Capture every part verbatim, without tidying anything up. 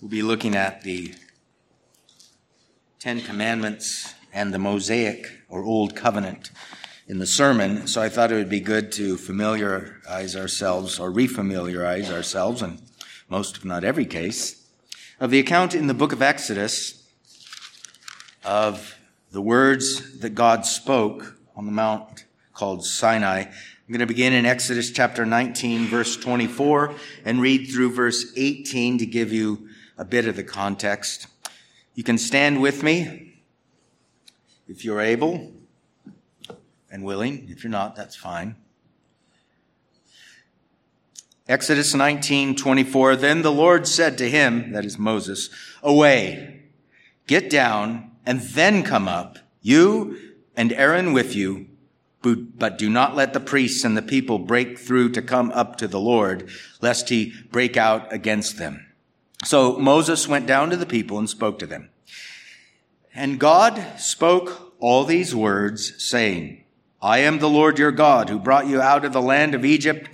We'll be looking at the Ten Commandments and the Mosaic or Old Covenant in the sermon, so I thought it would be good to familiarize ourselves or refamiliarize ourselves, in most if not every case, of the account in the book of Exodus of the words that God spoke on the mount called Sinai. I'm going to begin in Exodus chapter nineteen, verse twenty-four, and read through verse eighteen to give you a bit of the context. You can stand with me if you're able and willing. If you're not, that's fine. Exodus nineteen twenty-four. Then the Lord said to him, that is Moses, away, get down, and then come up, you and Aaron with you, but do not let the priests and the people break through to come up to the Lord, lest he break out against them. So Moses went down to the people and spoke to them. And God spoke all these words, saying, I am the Lord your God, who brought you out of the land of Egypt,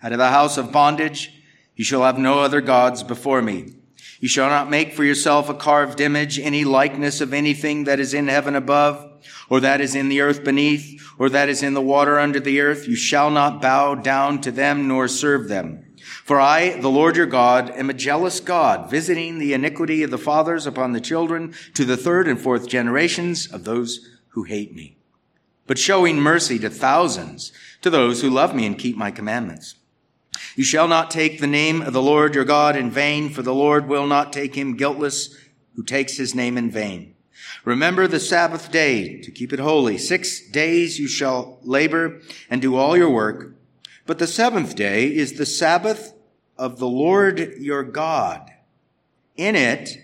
out of the house of bondage. You shall have no other gods before me. You shall not make for yourself a carved image, any likeness of anything that is in heaven above, or that is in the earth beneath, or that is in the water under the earth. You shall not bow down to them nor serve them. For I, the Lord your God, am a jealous God, visiting the iniquity of the fathers upon the children to the third and fourth generations of those who hate me, but showing mercy to thousands, to those who love me and keep my commandments. You shall not take the name of the Lord your God in vain, for the Lord will not take him guiltless who takes his name in vain. Remember the Sabbath day to keep it holy. Six days you shall labor and do all your work, but the seventh day is the Sabbath of the Lord your God. In it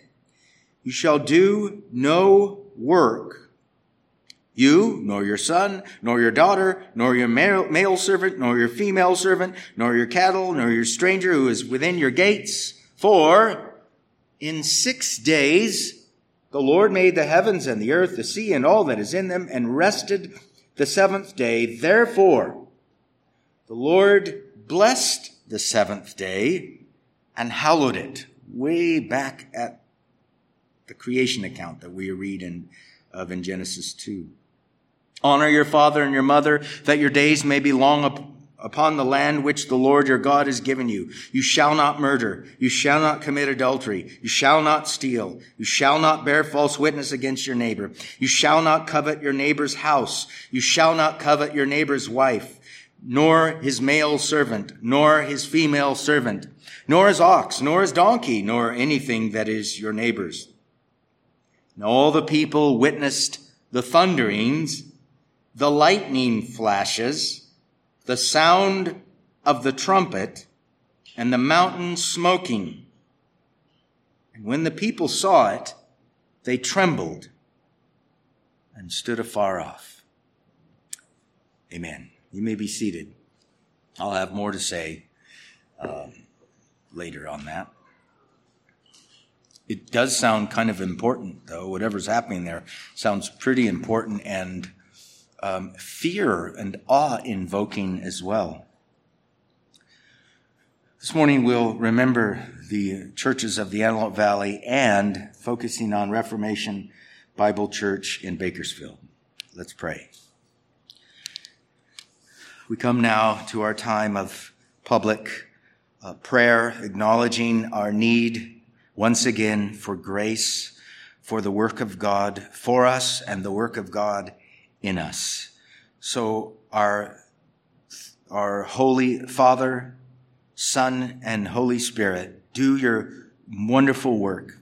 you shall do no work, you, nor your son, nor your daughter, nor your male servant, nor your female servant, nor your cattle, nor your stranger who is within your gates. For in six days the Lord made the heavens and the earth, the sea, and all that is in them, and rested the seventh day. Therefore, the Lord blessed the seventh day and hallowed it. Way back at the creation account that we read in, of in Genesis two. Honor your father and your mother, that your days may be long up, upon the land which the Lord your God has given you. You shall not murder. You shall not commit adultery. You shall not steal. You shall not bear false witness against your neighbor. You shall not covet your neighbor's house. You shall not covet your neighbor's wife, nor his male servant, nor his female servant, nor his ox, nor his donkey, nor anything that is your neighbor's. And all the people witnessed the thunderings, the lightning flashes, the sound of the trumpet, and the mountain smoking. And when the people saw it, they trembled and stood afar off. Amen. You may be seated. I'll have more to say um, later on that. It does sound kind of important, though. Whatever's happening there sounds pretty important and um, fear and awe-invoking as well. This morning we'll remember the churches of the Antelope Valley and focusing on Reformation Bible Church in Bakersfield. Let's pray. We come now to our time of public uh, prayer, acknowledging our need once again for grace, for the work of God for us and the work of God in us. So our, our Holy Father, Son, and Holy Spirit, do your wonderful work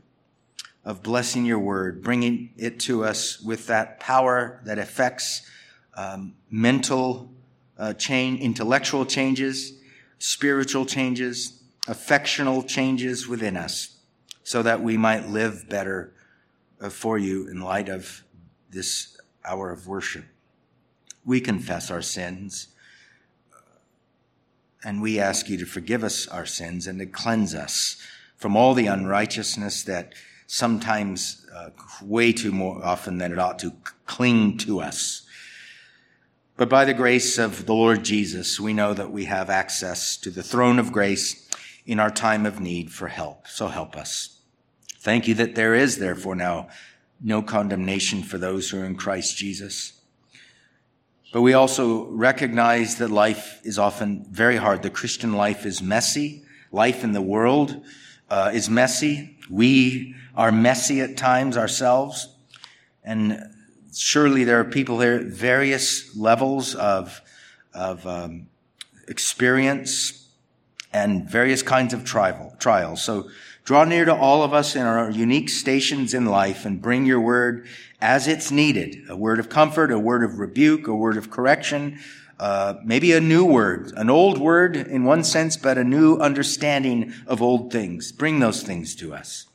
of blessing your word, bringing it to us with that power that affects um, mental Uh, change, intellectual changes, spiritual changes, affectional changes within us, so that we might live better uh, for you in light of this hour of worship. We confess our sins, and we ask you to forgive us our sins and to cleanse us from all the unrighteousness that sometimes, uh, way too more often than it ought to, cling to us. But by the grace of the Lord Jesus, we know that we have access to the throne of grace in our time of need for help. So help us. Thank you that there is therefore now no condemnation for those who are in Christ Jesus. But we also recognize that life is often very hard. The Christian life is messy. Life in the world uh, is messy. We are messy at times ourselves. And surely there are people here at various levels of, of um, experience and various kinds of trial, trials. So draw near to all of us in our unique stations in life and bring your word as it's needed, a word of comfort, a word of rebuke, a word of correction, uh, maybe a new word, an old word in one sense, but a new understanding of old things. Bring those things to us.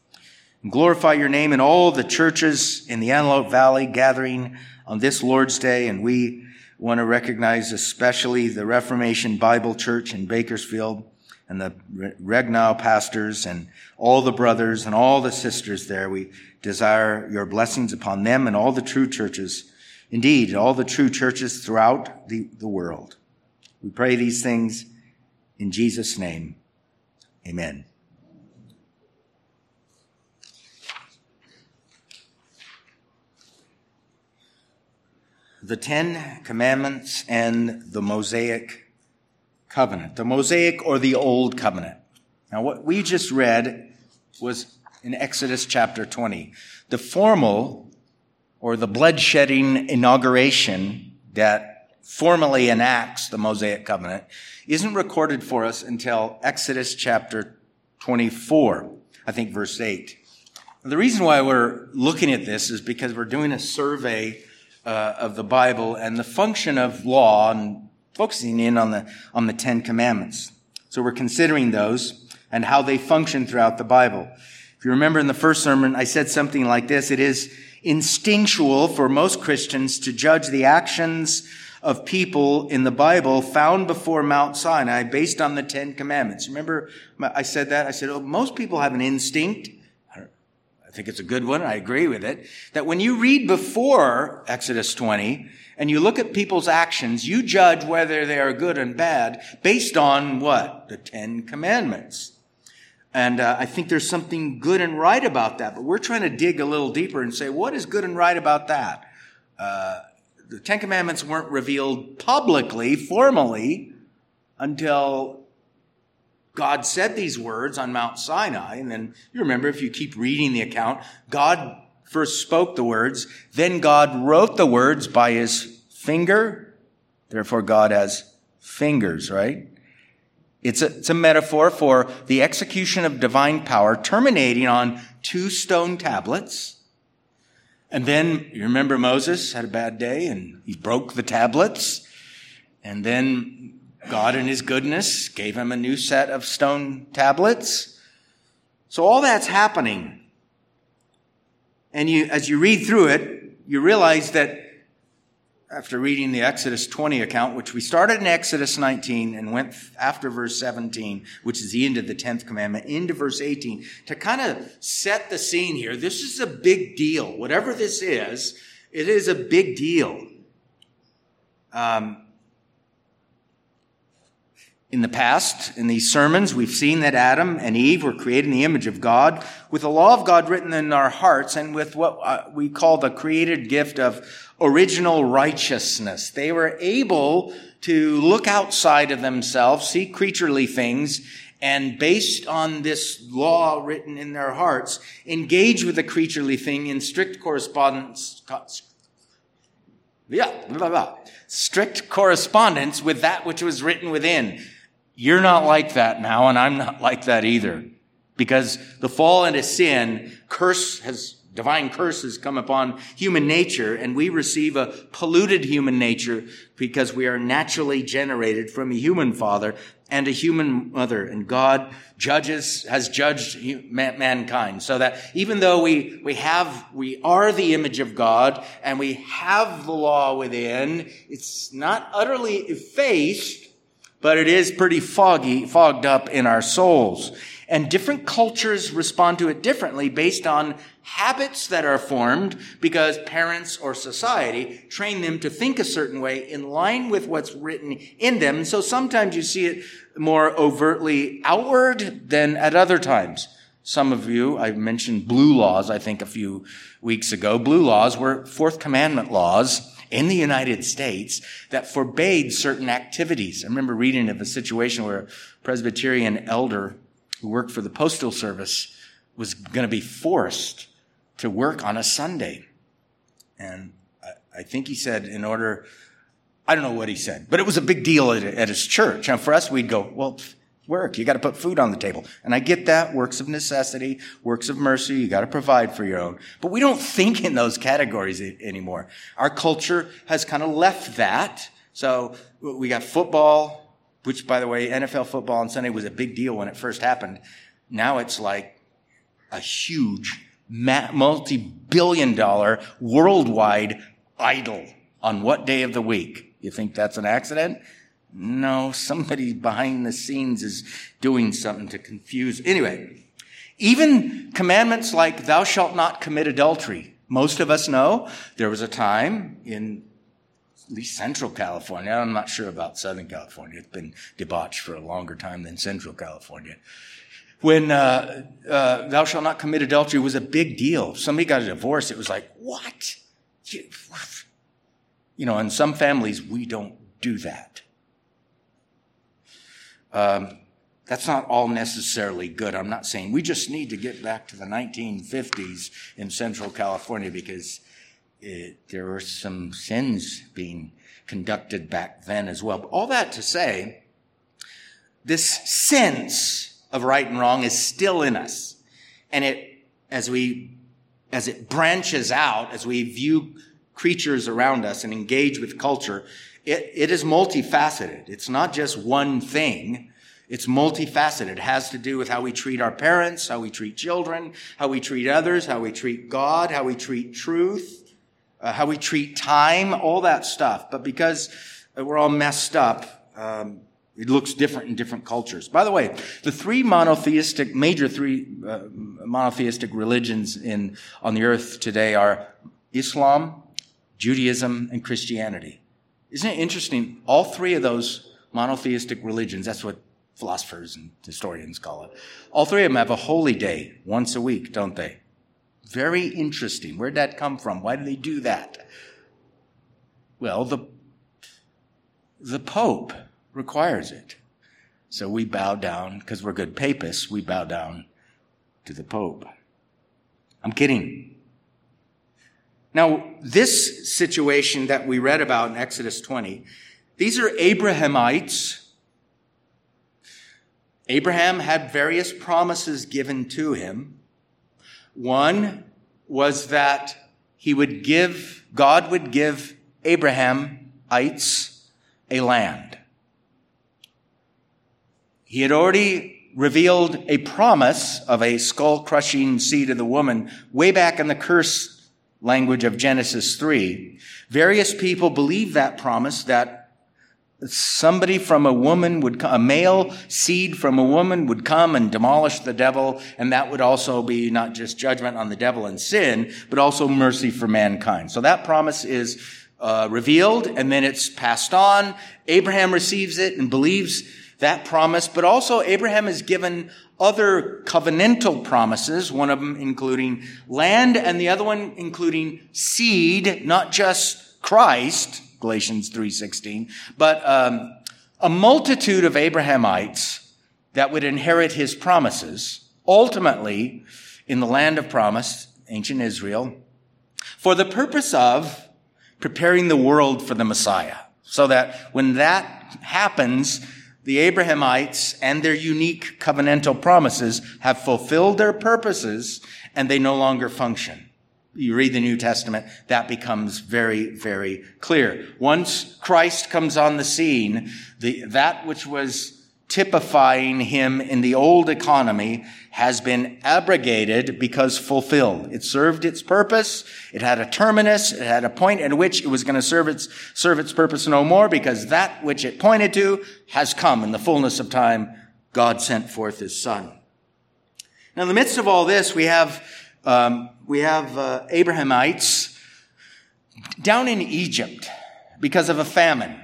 And glorify your name in all the churches in the Antelope Valley gathering on this Lord's Day. And we want to recognize especially the Reformation Bible Church in Bakersfield and the Regnail pastors and all the brothers and all the sisters there. We desire your blessings upon them and all the true churches, indeed, all the true churches throughout the, the world. We pray these things in Jesus' name. Amen. The Ten Commandments and the Mosaic Covenant, the Mosaic or the Old Covenant. Now, what we just read was in Exodus chapter twenty. The formal or the bloodshedding inauguration that formally enacts the Mosaic Covenant isn't recorded for us until Exodus chapter twenty-four, I think verse eight. And the reason why we're looking at this is because we're doing a survey Uh, of the Bible and the function of law and focusing in on the, on the Ten Commandments. So we're considering those and how they function throughout the Bible. If you remember in the first sermon, I said something like this. It is instinctual for most Christians to judge the actions of people in the Bible found before Mount Sinai based on the Ten Commandments. Remember I said that? I said, oh, most people have an instinct. I think it's a good one. I agree with it. That when you read before Exodus twenty and you look at people's actions, you judge whether they are good and bad based on what? The Ten Commandments. And uh, I think there's something good and right about that. But we're trying to dig a little deeper and say, what is good and right about that? Uh, the Ten Commandments weren't revealed publicly, formally, until God said these words on Mount Sinai, and then you remember if you keep reading the account, God first spoke the words, then God wrote the words by his finger. Therefore, God has fingers, right? It's a, it's a metaphor for the execution of divine power terminating on two stone tablets. And then you remember Moses had a bad day and he broke the tablets, and then God in his goodness gave him a new set of stone tablets. So all that's happening. And you, as you read through it, you realize that after reading the Exodus twenty account, which we started in Exodus nineteen and went after verse seventeen, which is the end of the tenth commandment, into verse eighteen, to kind of set the scene here, this is a big deal. Whatever this is, it is a big deal. Um, In the past, in these sermons, we've seen that Adam and Eve were created in the image of God with the law of God written in our hearts and with what we call the created gift of original righteousness. They were able to look outside of themselves, see creaturely things, and based on this law written in their hearts, engage with the creaturely thing in strict correspondence. Yeah, blah, blah, blah. Strict correspondence with that which was written within. You're not like that now, and I'm not like that either. Because the fall into sin, curse has, divine curse has come upon human nature, and we receive a polluted human nature because we are naturally generated from a human father and a human mother. And God judges, has judged mankind. So that even though we, we have, we are the image of God and we have the law within, it's not utterly effaced, but it is pretty foggy, fogged up in our souls. And different cultures respond to it differently based on habits that are formed because parents or society train them to think a certain way in line with what's written in them. And so sometimes you see it more overtly outward than at other times. Some of you, I mentioned blue laws, I think, a few weeks ago. Blue laws were Fourth Commandment laws in the United States that forbade certain activities. I remember reading of a situation where a Presbyterian elder who worked for the Postal Service was going to be forced to work on a Sunday. And I think he said in order, I don't know what he said, but it was a big deal at his church. And for us, we'd go, well, work, you got to put food on the table. And I get that, works of necessity, works of mercy, you got to provide for your own. But we don't think in those categories anymore. Our culture has kind of left that. So we got football, which, by the way, N F L football on Sunday was a big deal when it first happened. Now it's like a huge multi-billion dollar worldwide idol on what day of the week. You think that's an accident? No, somebody behind the scenes is doing something to confuse. Anyway, even commandments like thou shalt not commit adultery. Most of us know there was a time in at least Central California. I'm not sure about Southern California. It's been debauched for a longer time than Central California. When uh, uh, thou shalt not commit adultery was a big deal. If somebody got a divorce, it was like, what? You, you know, in some families, we don't do that. Um, that's not all necessarily good. I'm not saying we just need to get back to the nineteen fifties in Central California because it, there were some sins being conducted back then as well. But all that to say, this sense of right and wrong is still in us. And it, as we, as it branches out, as we view creatures around us and engage with culture, It, it is multifaceted. It's not just one thing. It's multifaceted. It has to do with how we treat our parents, how we treat children, how we treat others, how we treat God, how we treat truth, uh, how we treat time, all that stuff. But because we're all messed up, um, it looks different in different cultures. By the way, the three monotheistic, major three uh, monotheistic religions in on the earth today are Islam, Judaism, and Christianity. Isn't it interesting? All three of those monotheistic religions, that's what philosophers and historians call it, all three of them have a holy day once a week, don't they? Very interesting. Where'd that come from? Why do they do that? Well, the, the Pope requires it. So we bow down, because we're good papists, we bow down to the Pope. I'm kidding. Now, this situation that we read about in Exodus twenty, these are Abrahamites. Abraham had various promises given to him. One was that he would give, God would give Abrahamites a land. He had already revealed a promise of a skull-crushing seed of the woman way back in the curse language of Genesis three. Various people believe that promise, that somebody from a woman would, a male seed from a woman would come and demolish the devil, and that would also be not just judgment on the devil and sin, but also mercy for mankind. So that promise is uh, revealed, and then it's passed on. Abraham receives it and believes that promise, but also Abraham is given other covenantal promises, one of them including land and the other one including seed, not just Christ, Galatians three sixteen, but um, a multitude of Abrahamites that would inherit his promises, ultimately in the land of promise, ancient Israel, for the purpose of preparing the world for the Messiah, so that when that happens, the Abrahamites and their unique covenantal promises have fulfilled their purposes, and they no longer function. You read the New Testament, that becomes very, very clear. Once Christ comes on the scene, the, that which was typifying him in the old economy has been abrogated because fulfilled. It served its purpose. It had a terminus. It had a point at which it was going to serve its, serve its purpose no more, because that which it pointed to has come in the fullness of time. God sent forth his son. Now, in the midst of all this, we have, um, we have, uh, Abrahamites down in Egypt because of a famine.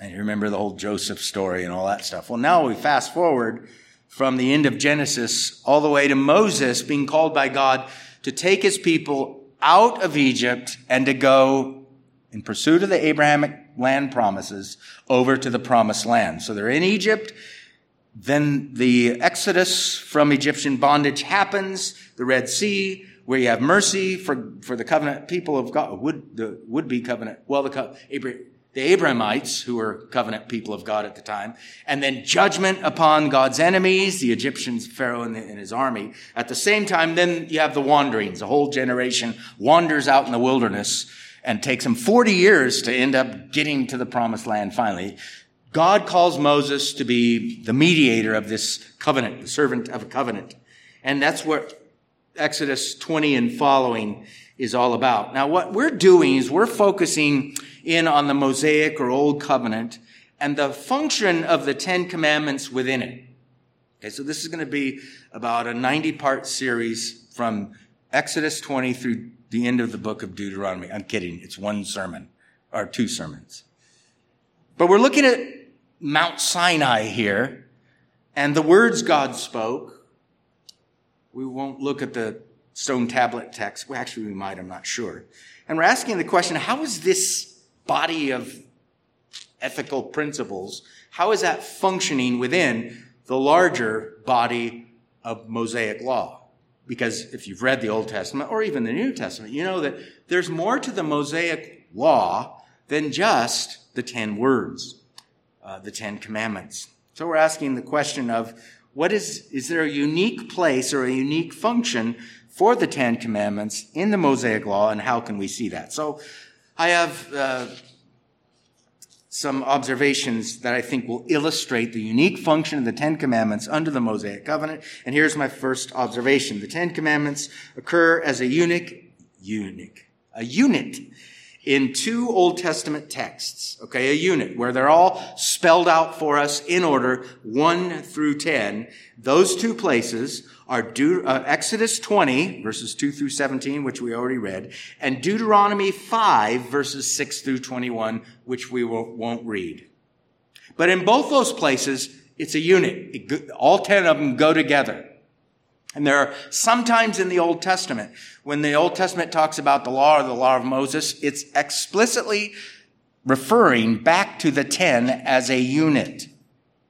And you remember the whole Joseph story and all that stuff. Well, now we fast forward from the end of Genesis all the way to Moses being called by God to take his people out of Egypt and to go in pursuit of the Abrahamic land promises over to the promised land. So they're in Egypt. Then the Exodus from Egyptian bondage happens, the Red Sea, where you have mercy for, for the covenant people of God, would, the would-be covenant, well, the co- Abraham. the Abrahamites, who were covenant people of God at the time, and then judgment upon God's enemies, the Egyptians, Pharaoh and, the, and his army. At the same time, then you have the wanderings. A whole generation wanders out in the wilderness and takes them forty years to end up getting to the promised land finally. God calls Moses to be the mediator of this covenant, the servant of a covenant. And that's what Exodus twenty and following is all about. Now, what we're doing is we're focusing in on the Mosaic or Old Covenant and the function of the Ten Commandments within it. Okay, so this is going to be about a ninety-part series from Exodus twenty through the end of the book of Deuteronomy. I'm kidding. It's one sermon, or two sermons. But we're looking at Mount Sinai here and the words God spoke. We won't look at the stone tablet text. Well, actually, we might. I'm not sure. And we're asking the question, how is this body of ethical principles, how is that functioning within the larger body of Mosaic law? Because if you've read the Old Testament or even the New Testament, you know that there's more to the Mosaic law than just the ten words, uh, the Ten Commandments. So we're asking the question of, what is, is there a unique place or a unique function for the Ten Commandments in the Mosaic law, and how can we see that? So I have uh, some observations that I think will illustrate the unique function of the Ten Commandments under the Mosaic Covenant. And here's my first observation. The Ten Commandments occur as a unique, unique, a unit in two Old Testament texts, okay, a unit where they're all spelled out for us in order, one through ten. Those two places are De- uh, Exodus twenty, verses two through seventeen, which we already read, and Deuteronomy five, verses six through twenty-one, which we will, won't read. But in both those places, it's a unit. It go- all ten of them go together. And there are sometimes in the Old Testament, when the Old Testament talks about the law or the law of Moses, it's explicitly referring back to the ten as a unit.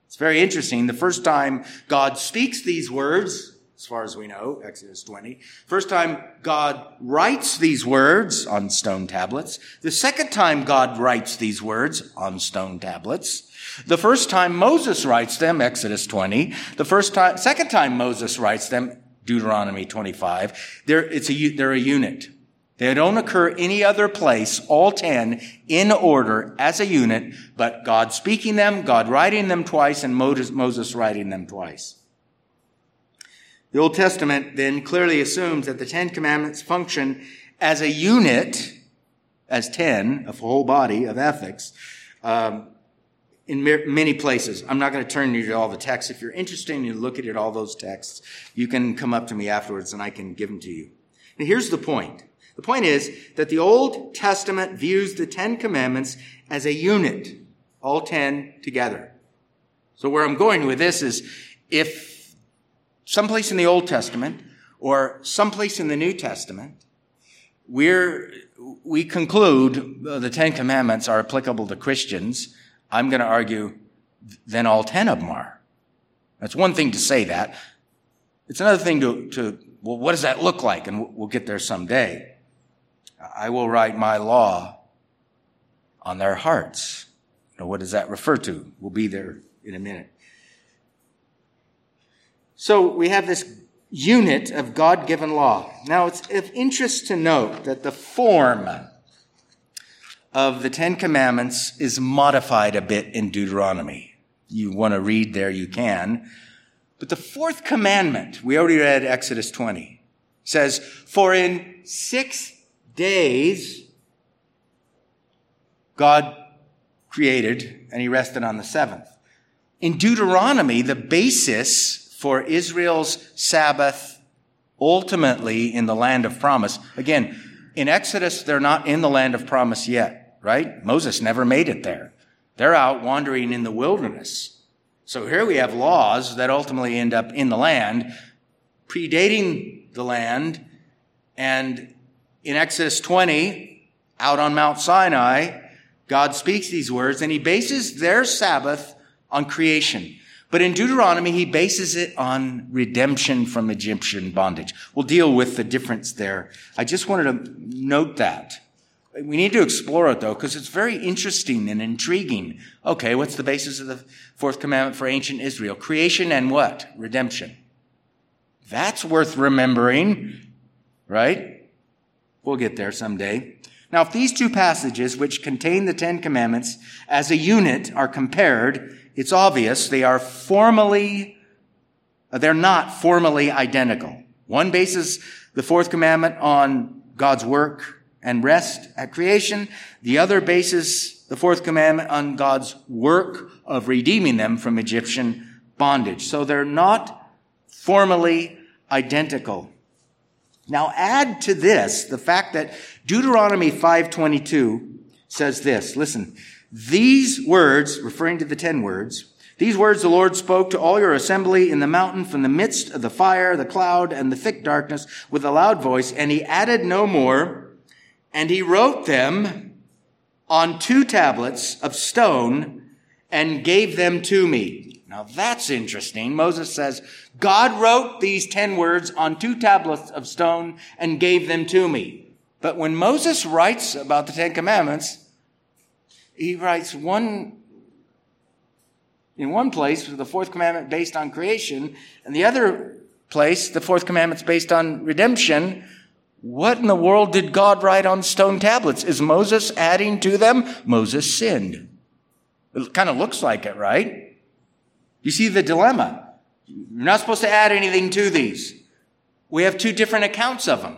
It's very interesting. The first time God speaks these words, as far as we know, Exodus twenty, first time God writes these words on stone tablets, the second time God writes these words on stone tablets, the first time Moses writes them, Exodus twenty. The first time, second time Moses writes them, Deuteronomy twenty-five. They're, it's a, they're a unit. They don't occur any other place, all ten, in order as a unit, but God speaking them, God writing them twice, and Moses writing them twice. The Old Testament then clearly assumes that the Ten Commandments function as a unit, as ten, a whole body of ethics, um, in many places. I'm not going to turn you to all the texts. If you're interested and you look at it, all those texts, you can come up to me afterwards and I can give them to you. And here's the point. The point is that the Old Testament views the Ten Commandments as a unit, all ten together. So where I'm going with this is, if someplace in the Old Testament or someplace in the New Testament, we're, we conclude the Ten Commandments are applicable to Christians, I'm going to argue, then all ten of them are. That's one thing to say that. It's another thing to, to well, what does that look like? And we'll get there someday. I will write my law on their hearts. Now, what does that refer to? We'll be there in a minute. So we have this unit of God-given law. Now, it's of interest to note that the form of the Ten Commandments is modified a bit in Deuteronomy. You want to read there, you can. But the fourth commandment, we already read Exodus twenty, says, for in six days God created and he rested on the seventh. In Deuteronomy, the basis for Israel's Sabbath ultimately in the land of promise, again, in Exodus, they're not in the land of promise yet, right? Moses never made it there. They're out wandering in the wilderness. So here we have laws that ultimately end up in the land, predating the land. And in Exodus twenty, out on Mount Sinai, God speaks these words, and he bases their Sabbath on creation. But in Deuteronomy, he bases it on redemption from Egyptian bondage. We'll deal with the difference there. I just wanted to note that. We need to explore it, though, because it's very interesting and intriguing. Okay, what's the basis of the fourth commandment for ancient Israel? Creation and what? Redemption. That's worth remembering, right? We'll get there someday. Now, if these two passages, which contain the Ten Commandments as a unit, are compared, it's obvious they are formally, they're not formally identical. One bases the fourth commandment on God's work and rest at creation. The other bases the fourth commandment on God's work of redeeming them from Egyptian bondage. So they're not formally identical. Now add to this the fact that Deuteronomy five twenty-two says this. Listen, these words, referring to the ten words, these words the Lord spoke to all your assembly in the mountain from the midst of the fire, the cloud, and the thick darkness with a loud voice, and he added no more. And he wrote them on two tablets of stone and gave them to me. Now that's interesting. Moses says, God wrote these ten words on two tablets of stone and gave them to me. But when Moses writes about the Ten Commandments, he writes one in one place with the fourth commandment based on creation, and the other place, the fourth commandment's based on redemption. What in the world did God write on stone tablets? Is Moses adding to them? Moses sinned. It kind of looks like it, right? You see the dilemma. You're not supposed to add anything to these. We have two different accounts of them.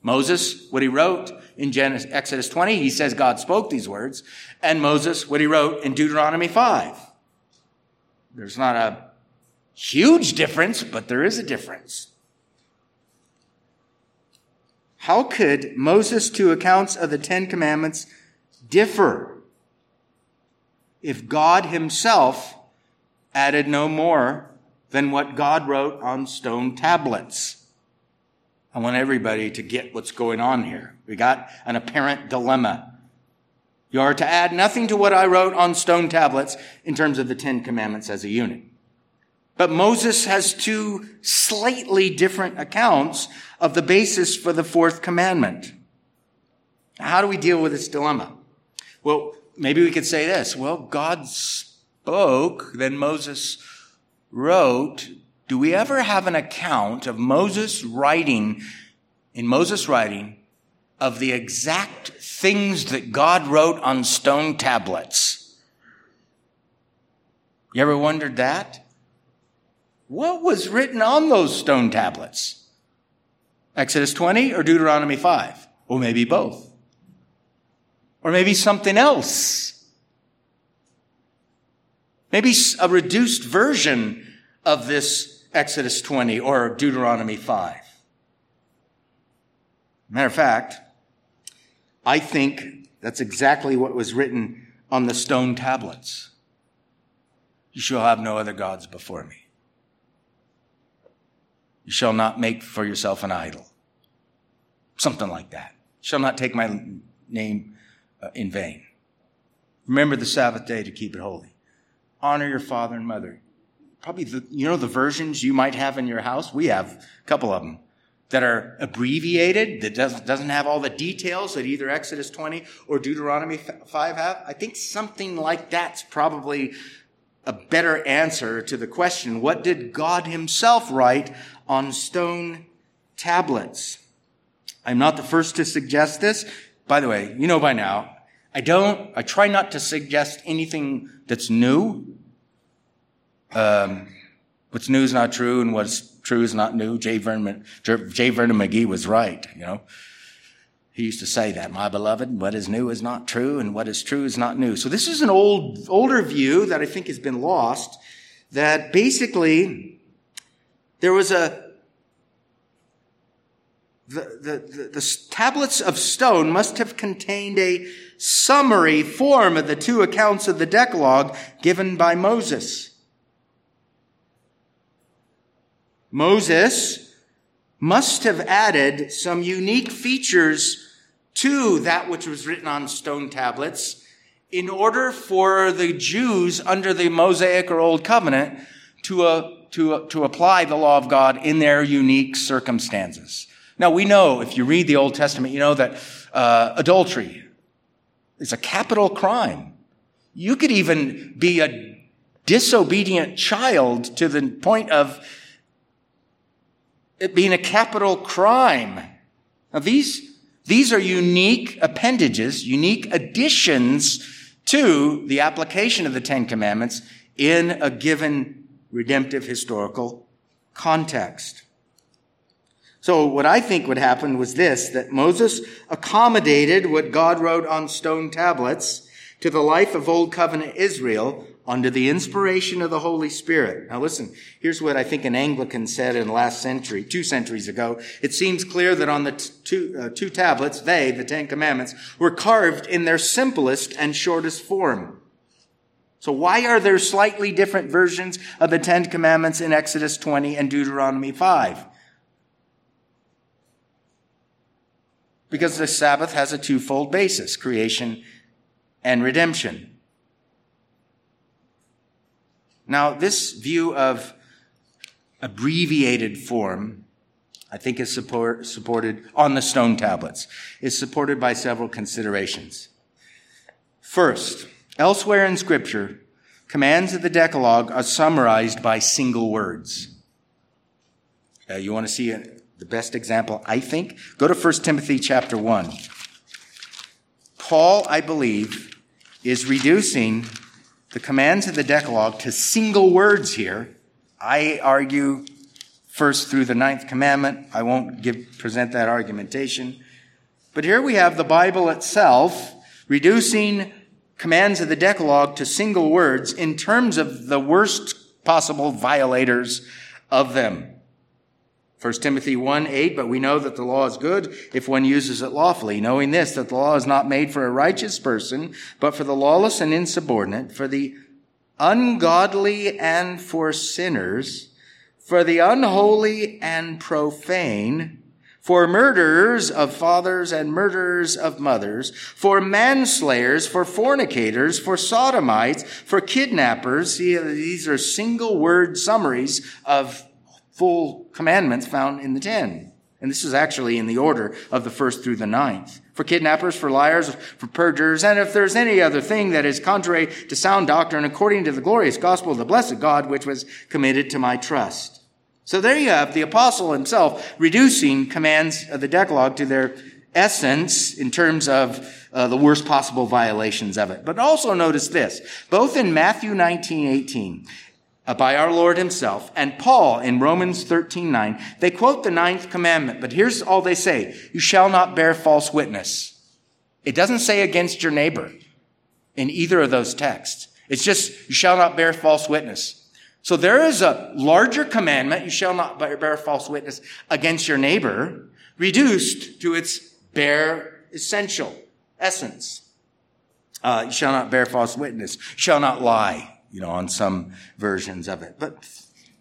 Moses, what he wrote in Genesis, Exodus twenty, he says God spoke these words. And Moses, what he wrote in Deuteronomy five. There's not a huge difference, but there is a difference. How could Moses' two accounts of the Ten Commandments differ if God himself added no more than what God wrote on stone tablets? I want everybody to get what's going on here. We got an apparent dilemma. You are to add nothing to what I wrote on stone tablets in terms of the Ten Commandments as a unit. But Moses has two slightly different accounts of the basis for the fourth commandment. How do we deal with this dilemma? Well, maybe we could say this. Well, God spoke, then Moses wrote. Do we ever have an account of Moses writing, in Moses writing, of the exact things that God wrote on stone tablets? You ever wondered that? What was written on those stone tablets? Exodus twenty or Deuteronomy five? Or maybe both. Or maybe something else. Maybe a reduced version of this Exodus twenty or Deuteronomy five. Matter of fact, I think that's exactly what was written on the stone tablets. You shall have no other gods before me. You shall not make for yourself an idol. Something like that. You shall not take my name uh, in vain. Remember the Sabbath day to keep it holy. Honor your father and mother. Probably, the, you know, the versions you might have in your house? We have a couple of them that are abbreviated, that doesn't, doesn't have all the details that either Exodus twenty or Deuteronomy five have. I think something like that's probably a better answer to the question, what did God himself write on stone tablets? I'm not the first to suggest this. By the way, you know by now, I don't, I try not to suggest anything that's new. Um, what's new is not true, and what's true is not new. J. Vernon, J. Vernon McGee was right, you know. He used to say that, my beloved, what is new is not true, and what is true is not new. So this is an old, older view that I think has been lost, that basically there was a, the, the, the, the tablets of stone must have contained a summary form of the two accounts of the Decalogue given by Moses. Moses must have added some unique features to that which was written on stone tablets in order for the Jews under the Mosaic or Old Covenant to, uh, to, uh, to apply the law of God in their unique circumstances. Now, we know, if you read the Old Testament, you know that uh, adultery is a capital crime. You could even be a disobedient child to the point of it being a capital crime. Now, these, these are unique appendages, unique additions to the application of the Ten Commandments in a given redemptive historical context. So what I think would happen was this, that Moses accommodated what God wrote on stone tablets to the life of Old Covenant Israel under the inspiration of the Holy Spirit. Now listen, here's what I think an Anglican said in the last century, two centuries ago. It seems clear that on the t- two, uh, two tablets, they, the Ten Commandments, were carved in their simplest and shortest form. So why are there slightly different versions of the Ten Commandments in Exodus twenty and Deuteronomy five? Because the Sabbath has a twofold basis, creation and redemption. Now, this view of abbreviated form, I think, is support, supported on the stone tablets, is supported by several considerations. First, elsewhere in Scripture, commands of the Decalogue are summarized by single words. Uh, you want to see it? The best example, I think, go to First Timothy chapter one. Paul, I believe, is reducing the commands of the Decalogue to single words here. I argue first through the ninth commandment. I won't give, present that argumentation. But here we have the Bible itself reducing commands of the Decalogue to single words in terms of the worst possible violators of them. First Timothy one eight, but we know that the law is good if one uses it lawfully, knowing this, that the law is not made for a righteous person, but for the lawless and insubordinate, for the ungodly and for sinners, for the unholy and profane, for murderers of fathers and murderers of mothers, for manslayers, for fornicators, for sodomites, for kidnappers. See, these are single word summaries of full commandments found in the ten. And this is actually in the order of the first through the ninth. For kidnappers, for liars, for perjurers, and if there's any other thing that is contrary to sound doctrine according to the glorious gospel of the blessed God, which was committed to my trust. So there you have the apostle himself reducing commands of the Decalogue to their essence in terms of uh, the worst possible violations of it. But also notice this, both in Matthew nineteen eighteen by our Lord himself, and Paul in Romans thirteen nine, they quote the ninth commandment, but here's all they say. You shall not bear false witness. It doesn't say against your neighbor in either of those texts. It's just, you shall not bear false witness. So there is a larger commandment, you shall not bear false witness against your neighbor, reduced to its bare essential essence. Uh, you shall not bear false witness, shall not lie. You know, on some versions of it. But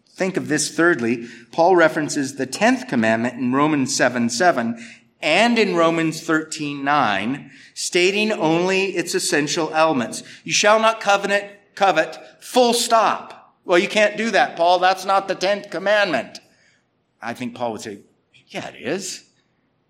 think of this thirdly. Paul references the tenth commandment in Romans seven seven and in Romans thirteen nine, stating only its essential elements. You shall not covenant, covet, full stop. Well, you can't do that, Paul. That's not the tenth commandment. I think Paul would say, yeah, it is.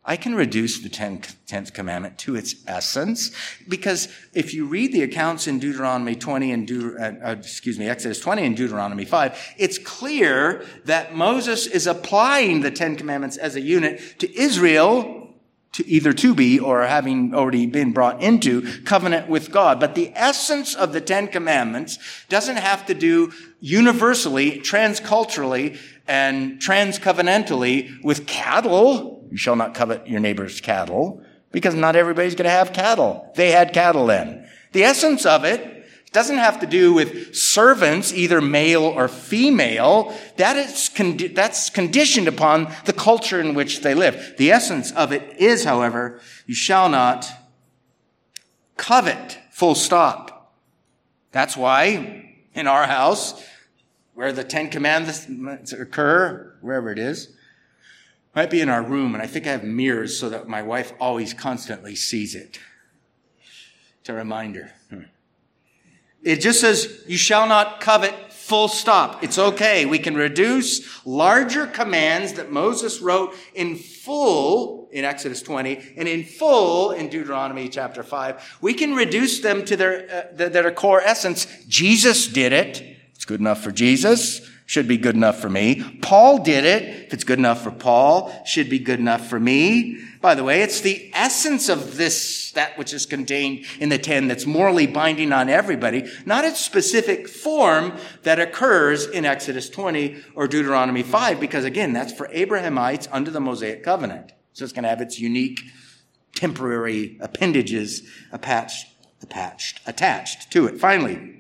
I can reduce the tenth commandment to its essence, because if you read the accounts in Deuteronomy twenty and De- uh, excuse me, Exodus twenty and Deuteronomy five, it's clear that Moses is applying the Ten Commandments as a unit to Israel, to either to be or having already been brought into covenant with God. But the essence of the Ten Commandments doesn't have to do universally, transculturally, and transcovenantally with cattle. You shall not covet your neighbor's cattle, because not everybody's going to have cattle. They had cattle then. The essence of it doesn't have to do with servants, either male or female. That is con- that's conditioned upon the culture in which they live. The essence of it is, however, you shall not covet, full stop. That's why in our house, where the Ten Commandments occur, wherever it is. Might be in our room, and I think I have mirrors so that my wife always constantly sees it. It's a reminder. It just says, you shall not covet, full stop. It's okay. We can reduce larger commands that Moses wrote in full in Exodus twenty and in full in Deuteronomy chapter five. We can reduce them to their, uh, their core essence. Jesus did it. It's good enough for Jesus. Should be good enough for me. Paul did it. If it's good enough for Paul, should be good enough for me. By the way, it's the essence of this, that which is contained in the ten that's morally binding on everybody, not its specific form that occurs in Exodus twenty or Deuteronomy five, because again, that's for Abrahamites under the Mosaic Covenant. So it's going to have its unique temporary appendages attached, attached, attached to it. Finally,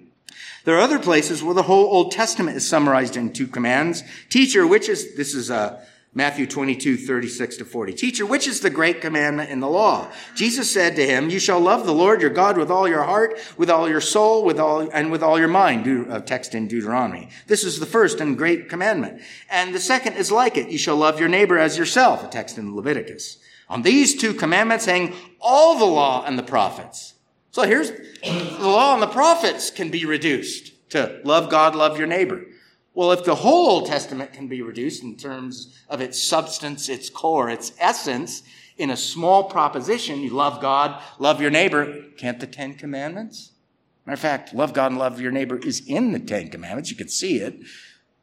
there are other places where the whole Old Testament is summarized in two commands. Teacher, which is, this is uh, Matthew twenty-two, thirty-six to forty. Teacher, which is the great commandment in the law? Jesus said to him, you shall love the Lord your God with all your heart, with all your soul, with all, and with all your mind. Deut- uh, text in Deuteronomy. This is the first and great commandment. And the second is like it. You shall love your neighbor as yourself. A text in Leviticus. On these two commandments hang all the law and the prophets. So here's, the law and the prophets can be reduced to love God, love your neighbor. Well, if the whole Old Testament can be reduced in terms of its substance, its core, its essence, in a small proposition, you love God, love your neighbor, can't the Ten Commandments? Matter of fact, love God and love your neighbor is in the Ten Commandments. You can see it.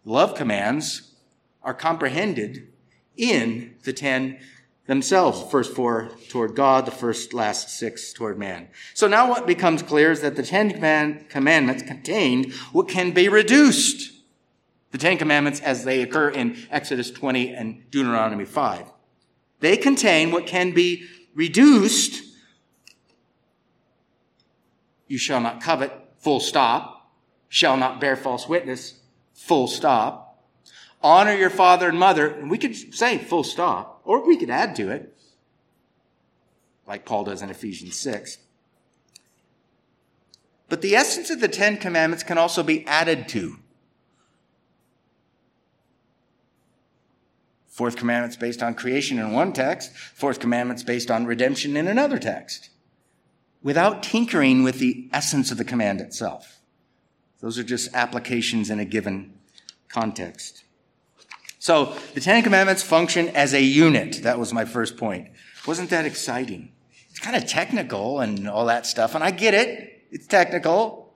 Love commands are comprehended in the Ten Commandments themselves, the first four toward God, the first last six toward man. So now what becomes clear is that the Ten Commandments contained what can be reduced, the Ten Commandments as they occur in Exodus twenty and Deuteronomy five. They contain what can be reduced. You shall not covet, full stop. Shall not bear false witness, full stop. Honor your father and mother, and we could say full stop, or we could add to it, like Paul does in Ephesians six. But the essence of the Ten Commandments can also be added to. Fourth Commandment's based on creation in one text, Fourth Commandment's based on redemption in another text, without tinkering with the essence of the command itself. Those are just applications in a given context. So the Ten Commandments function as a unit. That was my first point. Wasn't that exciting? It's kind of technical and all that stuff, and I get it. It's technical.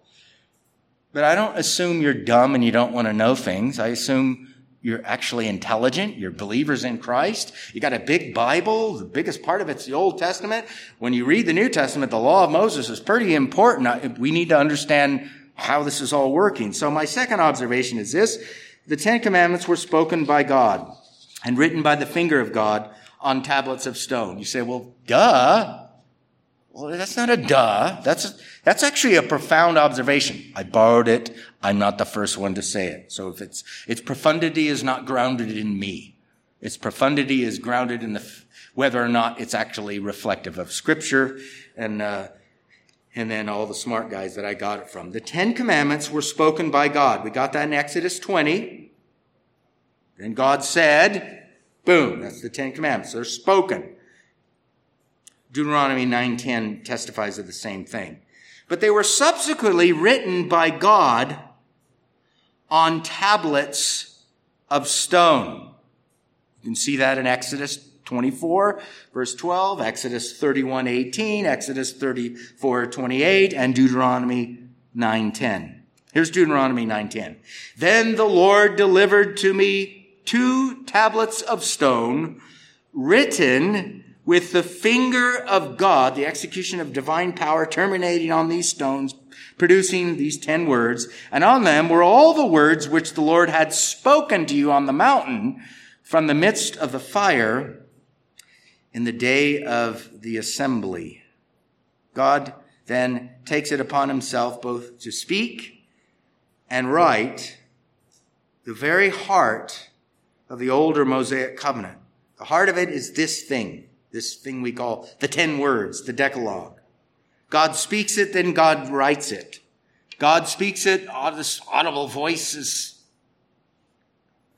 But I don't assume you're dumb and you don't want to know things. I assume you're actually intelligent. You're believers in Christ. You got a big Bible. The biggest part of it's the Old Testament. When you read the New Testament, the law of Moses is pretty important. We need to understand how this is all working. So my second observation is this. The Ten Commandments were spoken by God and written by the finger of God on tablets of stone. You say, well, duh. Well, that's not a duh. That's, that's actually a profound observation. I borrowed it. I'm not the first one to say it. So if it's, its profundity is not grounded in me. Its profundity is grounded in the, whether or not it's actually reflective of Scripture and, uh, And then all the smart guys that I got it from. The Ten Commandments were spoken by God. We got that in Exodus twenty. Then God said, boom, that's the Ten Commandments. They're spoken. Deuteronomy nine ten testifies of the same thing. But they were subsequently written by God on tablets of stone. You can see that in Exodus twenty-four, verse twelve, Exodus thirty-one, eighteen, Exodus thirty-four, twenty-eight, and Deuteronomy nine, ten. Here's Deuteronomy nine, ten. Then the Lord delivered to me two tablets of stone written with the finger of God, the execution of divine power terminating on these stones, producing these ten words. And on them were all the words which the Lord had spoken to you on the mountain from the midst of the fire in the day of the assembly. God then takes it upon himself both to speak and write the very heart of the older Mosaic covenant. The heart of it is this thing, this thing we call the ten words, the Decalogue. God speaks it, then God writes it. God speaks it, oh, this audible voice is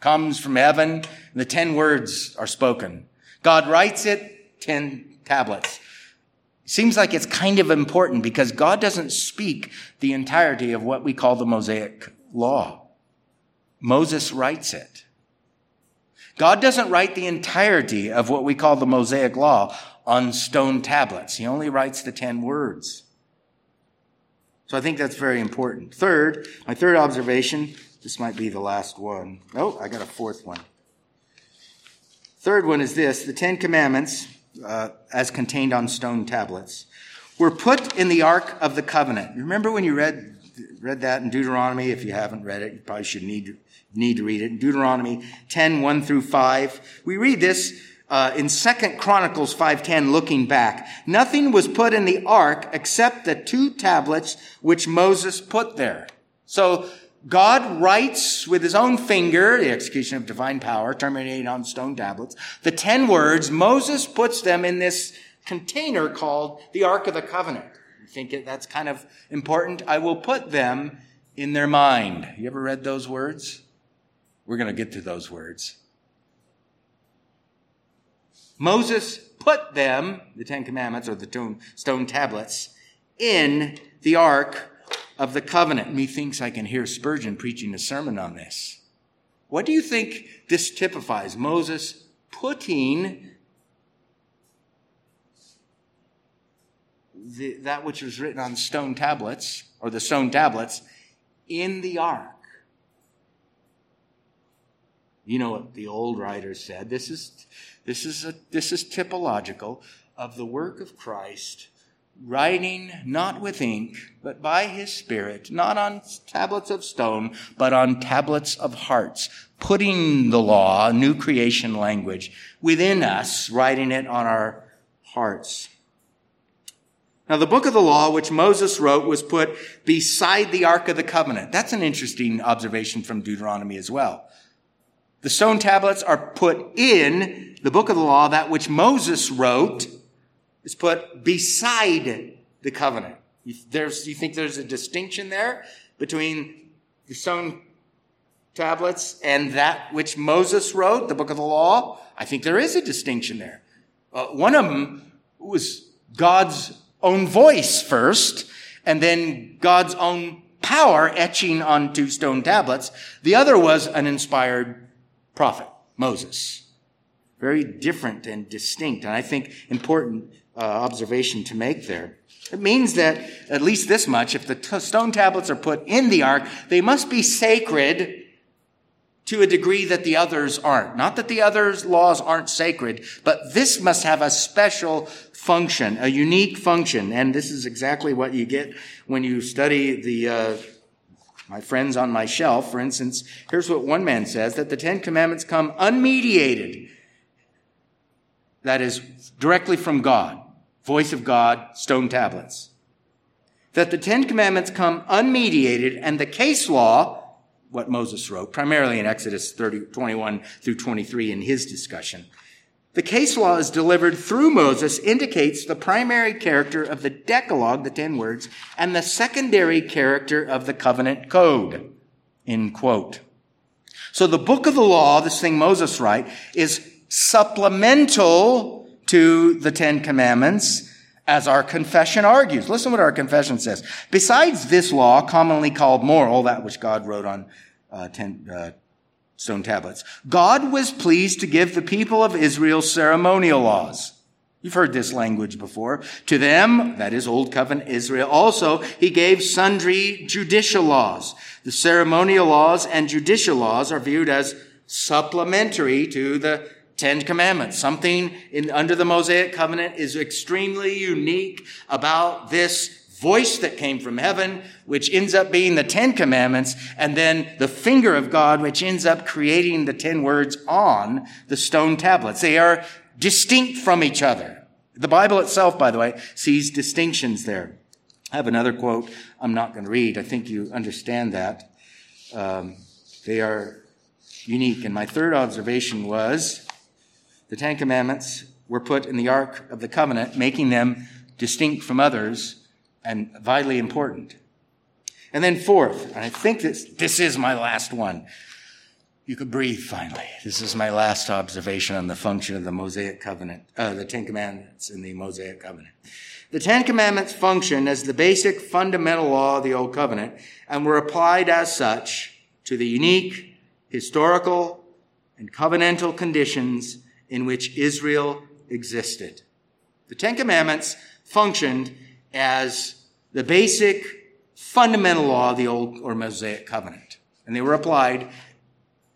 comes from heaven, and the ten words are spoken. God writes it, ten tablets. Seems like it's kind of important because God doesn't speak the entirety of what we call the Mosaic Law. Moses writes it. God doesn't write the entirety of what we call the Mosaic Law on stone tablets. He only writes the ten words. So I think that's very important. Third, my third observation, this might be the last one. Oh, I got a fourth one. Third one is this, the Ten Commandments, uh, as contained on stone tablets, were put in the Ark of the Covenant. Remember when you read, read that in Deuteronomy? If you haven't read it, you probably should need, need to read it. In Deuteronomy ten, one through five, we read this. Uh, in Second Chronicles five ten, looking back, nothing was put in the ark except the two tablets which Moses put there. So God writes with his own finger, the execution of divine power, terminated on stone tablets, the ten words. Moses puts them in this container called the Ark of the Covenant. You think that's kind of important? I will put them in their mind. You ever read those words? We're going to get to those words. Moses put them, the Ten Commandments or the stone tablets, in the Ark of the Covenant. Methinks I can hear Spurgeon preaching a sermon on this. What do you think this typifies? Moses putting the, that which was written on stone tablets, or the stone tablets, in the Ark. You know what the old writers said. This is this is a, this is typological of the work of Christ, writing not with ink, but by his Spirit, not on tablets of stone, but on tablets of hearts, putting the law, new creation language, within us, writing it on our hearts. Now, the book of the law, which Moses wrote, was put beside the Ark of the Covenant. That's an interesting observation from Deuteronomy as well. The stone tablets are put in the book of the law. That which Moses wrote is put beside the covenant. You, there's, you think there's a distinction there between the stone tablets and that which Moses wrote, the book of the law? I think there is a distinction there. Uh, one of them was God's own voice first, and then God's own power etching onto stone tablets. The other was an inspired prophet, Moses. Very different and distinct, and I think important uh, observation to make there. It means that, at least this much, if the t- stone tablets are put in the ark, they must be sacred to a degree that the others aren't. Not that the others' laws aren't sacred, but this must have a special function, a unique function, and this is exactly what you get when you study the uh my friends on my shelf, for instance. Here's what one man says, that the Ten Commandments come unmediated. That is, directly from God, voice of God, stone tablets. That the Ten Commandments come unmediated, and the case law, what Moses wrote, primarily in Exodus thirty, twenty-one through twenty-three in his discussion, the case law is delivered through Moses, indicates the primary character of the Decalogue, the ten words, and the secondary character of the covenant code, end quote. So the book of the law, this thing Moses wrote, is supplemental to the Ten Commandments, as our confession argues. Listen what our confession says. Besides this law, commonly called moral, that which God wrote on uh, ten uh stone tablets, God was pleased to give the people of Israel ceremonial laws. You've heard this language before. To them, that is Old Covenant Israel, also he gave sundry judicial laws. The ceremonial laws and judicial laws are viewed as supplementary to the Ten Commandments. Something in, under the Mosaic Covenant is extremely unique about this voice that came from heaven, which ends up being the Ten Commandments, and then the finger of God, which ends up creating the ten words on the stone tablets. They are distinct from each other. The Bible itself, by the way, sees distinctions there. I have another quote I'm not going to read. I think you understand that. Um, they are unique. And my third observation was the Ten Commandments were put in the Ark of the Covenant, making them distinct from others, and vitally important. And then fourth, and I think this, this is my last one, you could breathe finally. This is my last observation on the function of the Mosaic Covenant, uh, the Ten Commandments in the Mosaic Covenant. The Ten Commandments function as the basic fundamental law of the Old Covenant and were applied as such to the unique historical and covenantal conditions in which Israel existed. The Ten Commandments functioned as the basic fundamental law of the Old or Mosaic Covenant, and they were applied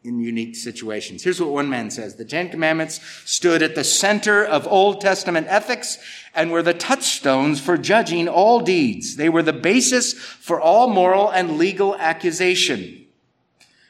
in unique situations. Here's what one man says. The Ten Commandments stood at the center of Old Testament ethics and were the touchstones for judging all deeds. They were the basis for all moral and legal accusation.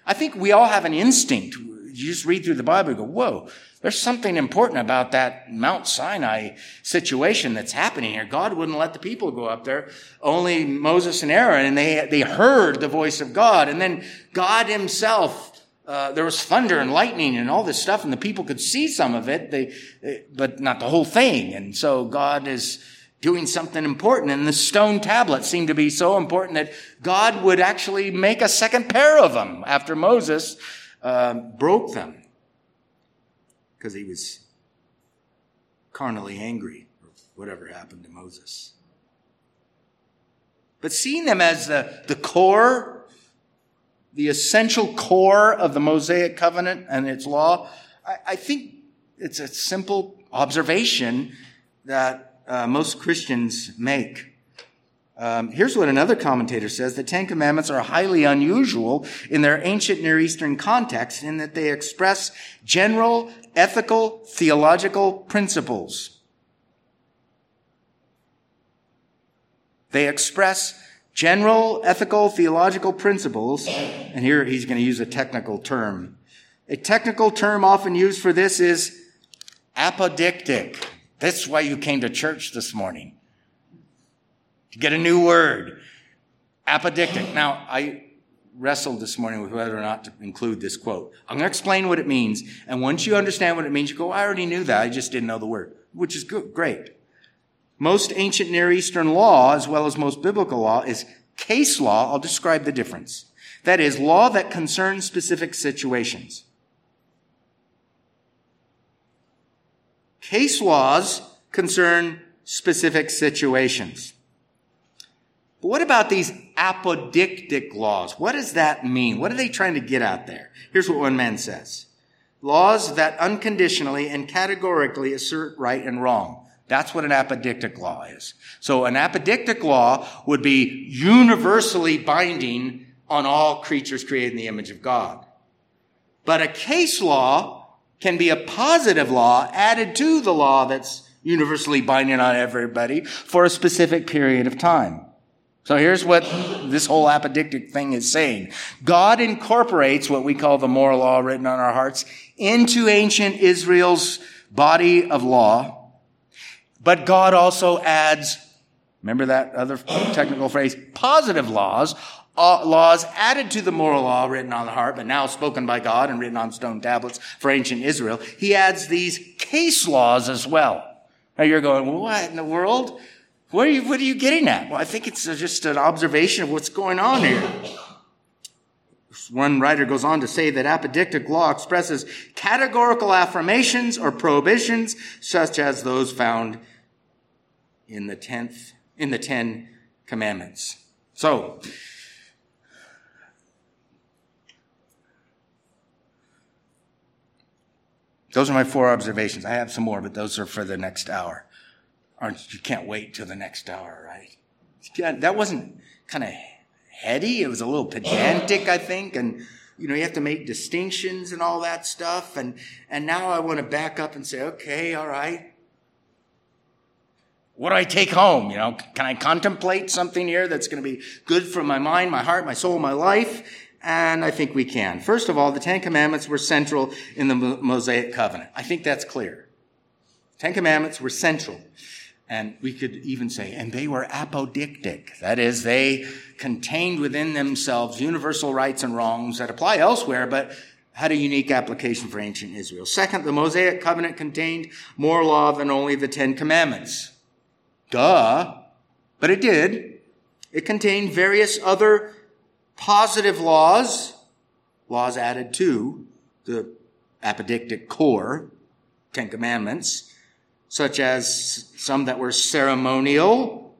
I think we all have an instinct. You just read through the Bible and go, whoa, there's something important about that Mount Sinai situation that's happening here. God wouldn't let the people go up there, only Moses and Aaron, and they, they heard the voice of God. And then God himself, Uh, there was thunder and lightning and all this stuff, and the people could see some of it, they, uh, but not the whole thing. And so God is doing something important, and the stone tablets seem to be so important that God would actually make a second pair of them after Moses uh, broke them because he was carnally angry or whatever happened to Moses. But seeing them as the, the core, the essential core of the Mosaic Covenant and its law, I, I think it's a simple observation that uh, most Christians make. Um, here's what another commentator says. The Ten Commandments are highly unusual in their ancient Near Eastern context in that they express general ethical, theological principles. They express general ethical theological principles, and here he's going to use a technical term. A technical term often used for this is apodictic. That's why you came to church this morning, to get a new word. Apodictic. Now, I wrestled this morning with whether or not to include this quote. I'm going to explain what it means, and once you understand what it means, you go, I already knew that, I just didn't know the word, which is good, great. Most ancient Near Eastern law, as well as most biblical law, is case law. I'll describe the difference. That is, law that concerns specific situations. Case laws concern specific situations. But what about these apodictic laws? What does that mean? What are they trying to get out there? Here's what one man says. Laws that unconditionally and categorically assert right and wrong. That's what an apodictic law is. So an apodictic law would be universally binding on all creatures created in the image of God. But a case law can be a positive law added to the law that's universally binding on everybody for a specific period of time. So here's what this whole apodictic thing is saying. God incorporates what we call the moral law written on our hearts into ancient Israel's body of law. But God also adds, remember that other technical phrase, positive laws, uh, laws added to the moral law written on the heart, but now spoken by God and written on stone tablets for ancient Israel. He adds these case laws as well. Now you're going, well, what in the world? What are you, what are you getting at? Well, I think it's just an observation of what's going on here. One writer goes on to say that apodictic law expresses categorical affirmations or prohibitions, such as those found in the tenth, in the Ten Commandments. So, those are my four observations. I have some more, but those are for the next hour. Aren't, you can't wait till the next hour, right? Yeah, that wasn't kind of heady. It was a little pedantic, I think, and you know, you have to make distinctions and all that stuff. And and now I want to back up and say, okay, all right, what do I take home? You know, can I contemplate something here that's going to be good for my mind, my heart, my soul, my life? And I think we can. First of all, the Ten Commandments were central in the Mosaic Covenant. I think that's clear. Ten Commandments were central. And we could even say, and they were apodictic. That is, they contained within themselves universal rights and wrongs that apply elsewhere, but had a unique application for ancient Israel. Second, the Mosaic Covenant contained more law than only the Ten Commandments. Duh. But it did. It contained various other positive laws laws added to the apodictic core, Ten Commandments, such as some that were ceremonial.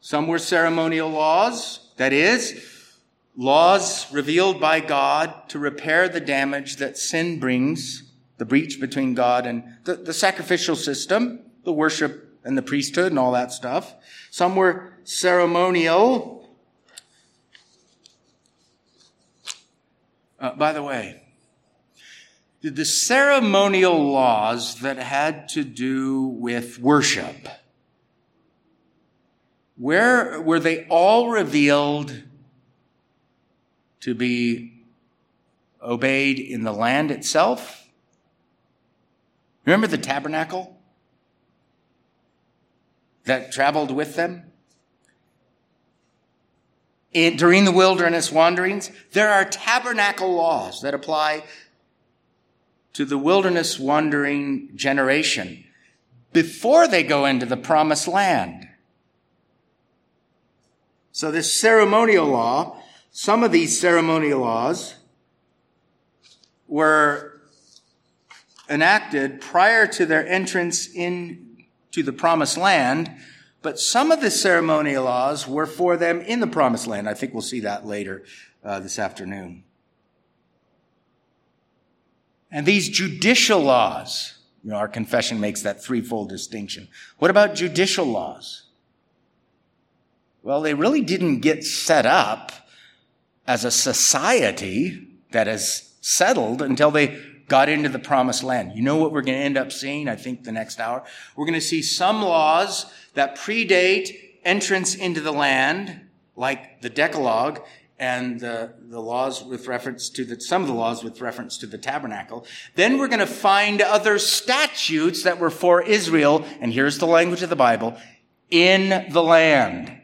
Some were ceremonial laws, that is, laws revealed by God to repair the damage that sin brings, the breach between God and the, the sacrificial system, the worship and the priesthood and all that stuff. Some were ceremonial. Uh, by the way, the ceremonial laws that had to do with worship, where were they all revealed to be obeyed in the land itself? Remember the tabernacle that traveled with them? In, during the wilderness wanderings, there are tabernacle laws that apply to the wilderness wandering generation before they go into the promised land. So this ceremonial law, some of these ceremonial laws were enacted prior to their entrance into the promised land, but some of the ceremonial laws were for them in the promised land. I think we'll see that later uh, this afternoon. And these judicial laws, you know, our confession makes that threefold distinction. What about judicial laws? Well, they really didn't get set up as a society that has settled until they got into the promised land. You know what we're going to end up seeing, I think, the next hour? We're going to see some laws that predate entrance into the land, like the Decalogue and the, the laws with reference to the, some of the laws with reference to the tabernacle. Then we're going to find other statutes that were for Israel, and here's the language of the Bible, in the land.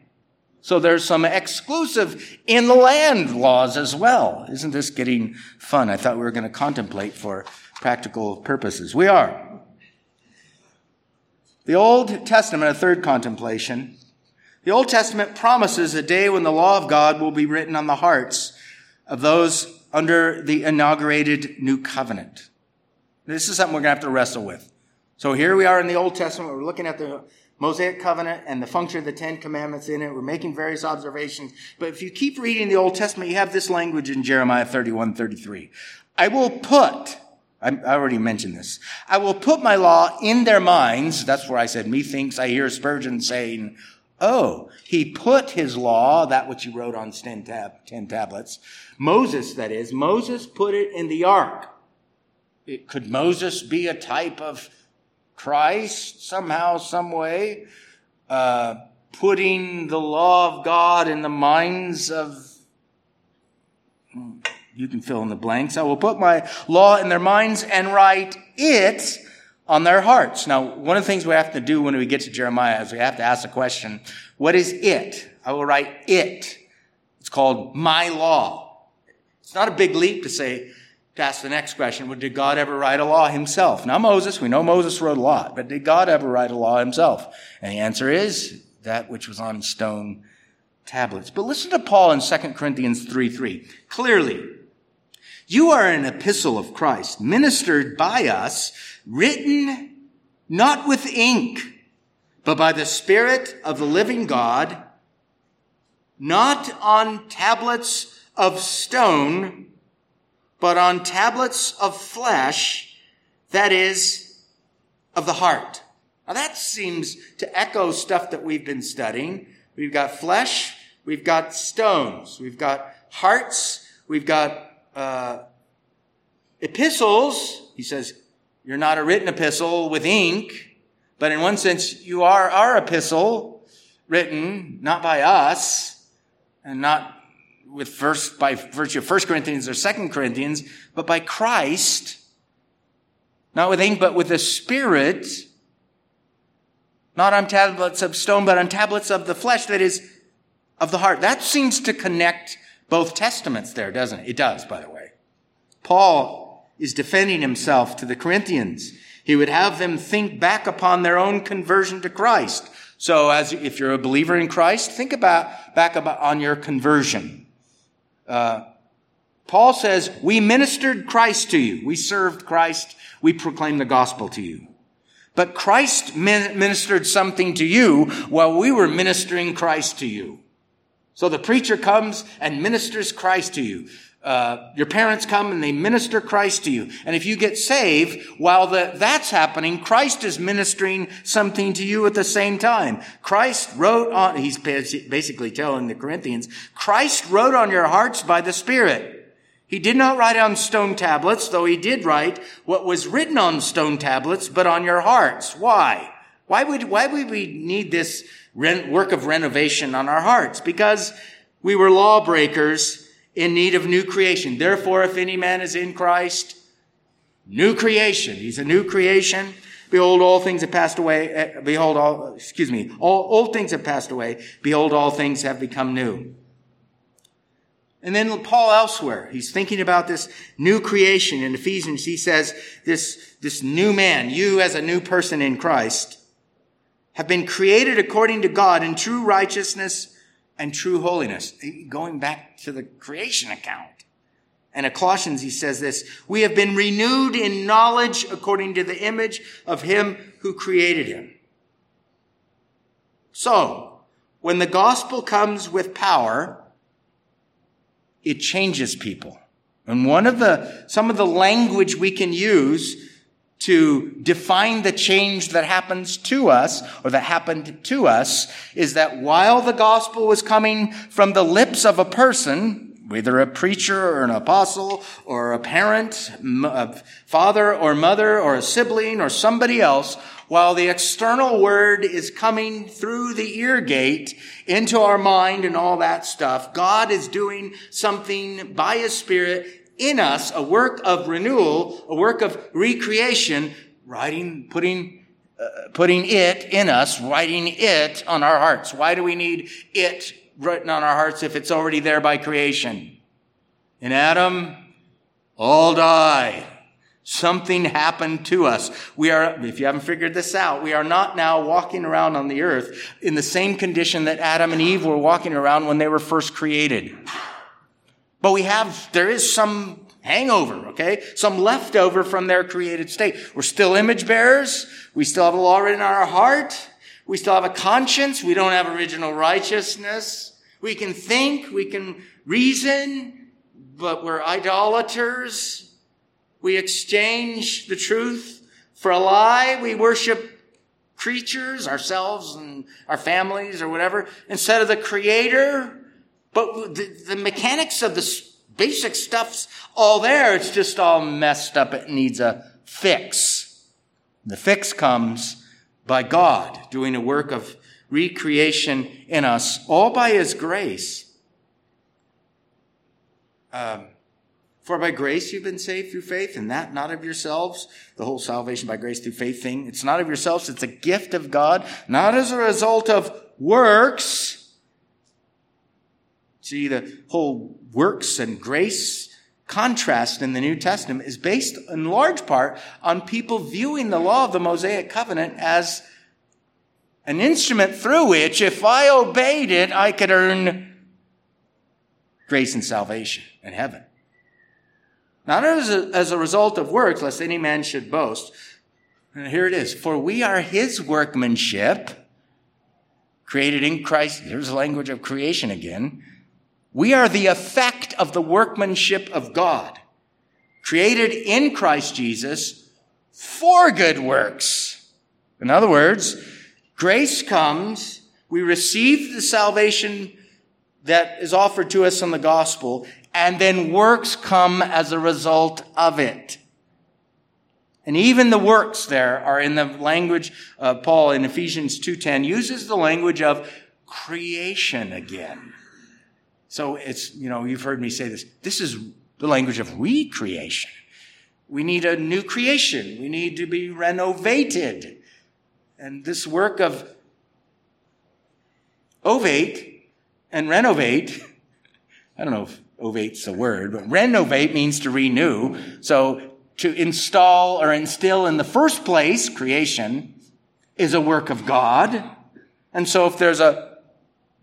So there's some exclusive in the land laws as well. Isn't this getting fun? I thought we were going to contemplate for practical purposes. We are. The Old Testament, a third contemplation. The Old Testament promises a day when the law of God will be written on the hearts of those under the inaugurated new covenant. This is something we're going to have to wrestle with. So here we are in the Old Testament. We're looking at the Mosaic Covenant and the function of the Ten Commandments in it. We're making various observations. But if you keep reading the Old Testament, you have this language in Jeremiah thirty-one thirty-three. I will put, I already mentioned this, I will put my law in their minds. That's where I said, methinks I hear Spurgeon saying, oh, he put his law, that which he wrote on ten, tab, ten tablets. Moses, that is, Moses put it in the ark. It, could Moses be a type of Christ somehow, some way, uh, putting the law of God in the minds of, you can fill in the blanks. I will put my law in their minds and write it on their hearts. Now, one of the things we have to do when we get to Jeremiah is we have to ask the question, what is it? I will write it. It's called my law. It's not a big leap to say, to ask the next question, well, did God ever write a law himself? Now, Moses, we know Moses wrote a lot, but did God ever write a law himself? And the answer is that which was on stone tablets. But listen to Paul in Second Corinthians three three. Clearly, you are an epistle of Christ, ministered by us, written not with ink, but by the Spirit of the living God, not on tablets of stone, but on tablets of flesh, that is, of the heart. Now that seems to echo stuff that we've been studying. We've got flesh, we've got stones, we've got hearts, we've got uh, epistles. He says, you're not a written epistle with ink, but in one sense, you are our epistle, written not by us, and not with verse, by virtue of First Corinthians or Second Corinthians, but by Christ, not with ink, but with the Spirit, not on tablets of stone, but on tablets of the flesh, that is, of the heart. That seems to connect both testaments there, doesn't it? It does, by the way. Paul is defending himself to the Corinthians. He would have them think back upon their own conversion to Christ. So as if you're a believer in Christ, think about back about on your conversion. Uh, Paul says, we ministered Christ to you. We served Christ. We proclaimed the gospel to you. But Christ ministered something to you while we were ministering Christ to you. So the preacher comes and ministers Christ to you. Uh, your parents come and they minister Christ to you. And if you get saved, while the, that's happening, Christ is ministering something to you at the same time. Christ wrote on, he's basically telling the Corinthians, Christ wrote on your hearts by the Spirit. He did not write on stone tablets, though he did write what was written on stone tablets, but on your hearts. Why? Why would, why would we need this work of renovation on our hearts? Because we were lawbreakers in need of new creation. Therefore, if any man is in Christ, new creation. He's a new creation. Behold, all things have passed away. Behold, all, excuse me, all old things have passed away. Behold, all things have become new. And then Paul elsewhere, he's thinking about this new creation in Ephesians. He says, this, this new man, you as a new person in Christ, have been created according to God in true righteousness and true holiness. Going back to the creation account. And in Colossians, he says this, we have been renewed in knowledge according to the image of him who created him. So, when the gospel comes with power, it changes people. And one of the, some of the language we can use to define the change that happens to us, or that happened to us, is that while the gospel was coming from the lips of a person, whether a preacher or an apostle or a parent, a father or mother or a sibling or somebody else, while the external word is coming through the ear gate into our mind and all that stuff, God is doing something by his Spirit in us, a work of renewal, a work of recreation, writing, putting, uh, putting it in us, writing it on our hearts. Why do we need it written on our hearts if it's already there by creation? In Adam, all die. Something happened to us. We are, if you haven't figured this out, we are not now walking around on the earth in the same condition that Adam and Eve were walking around when they were first created. But we have, there is some hangover, okay? Some leftover from their created state. We're still image bearers. We still have a law written on our heart. We still have a conscience. We don't have original righteousness. We can think, we can reason, but we're idolaters. We exchange the truth for a lie. We worship creatures, ourselves and our families or whatever, instead of the Creator. But the, the mechanics of the basic stuff's all there. It's just all messed up. It needs a fix. The fix comes by God doing a work of recreation in us, all by his grace. Um. For by grace you've been saved through faith, and that not of yourselves. The whole salvation by grace through faith thing, it's not of yourselves. It's a gift of God, not as a result of works. See, the whole works and grace contrast in the New Testament is based in large part on people viewing the law of the Mosaic Covenant as an instrument through which, if I obeyed it, I could earn grace and salvation and heaven. Not as a, as a result of works, lest any man should boast. And here it is. For we are his workmanship, created in Christ. Here's the language of creation again. We are the effect of the workmanship of God, created in Christ Jesus for good works. In other words, grace comes. We receive the salvation that is offered to us in the gospel, and then works come as a result of it. And even the works there are in the language, uh, Paul in Ephesians two ten uses the language of creation again. So it's, you know, you've heard me say this. This is the language of recreation. We need a new creation. We need to be renovated. And this work of ovate and renovate, I don't know if ovate's the word, but renovate means to renew. So to install or instill in the first place, creation, is a work of God. And so if there's a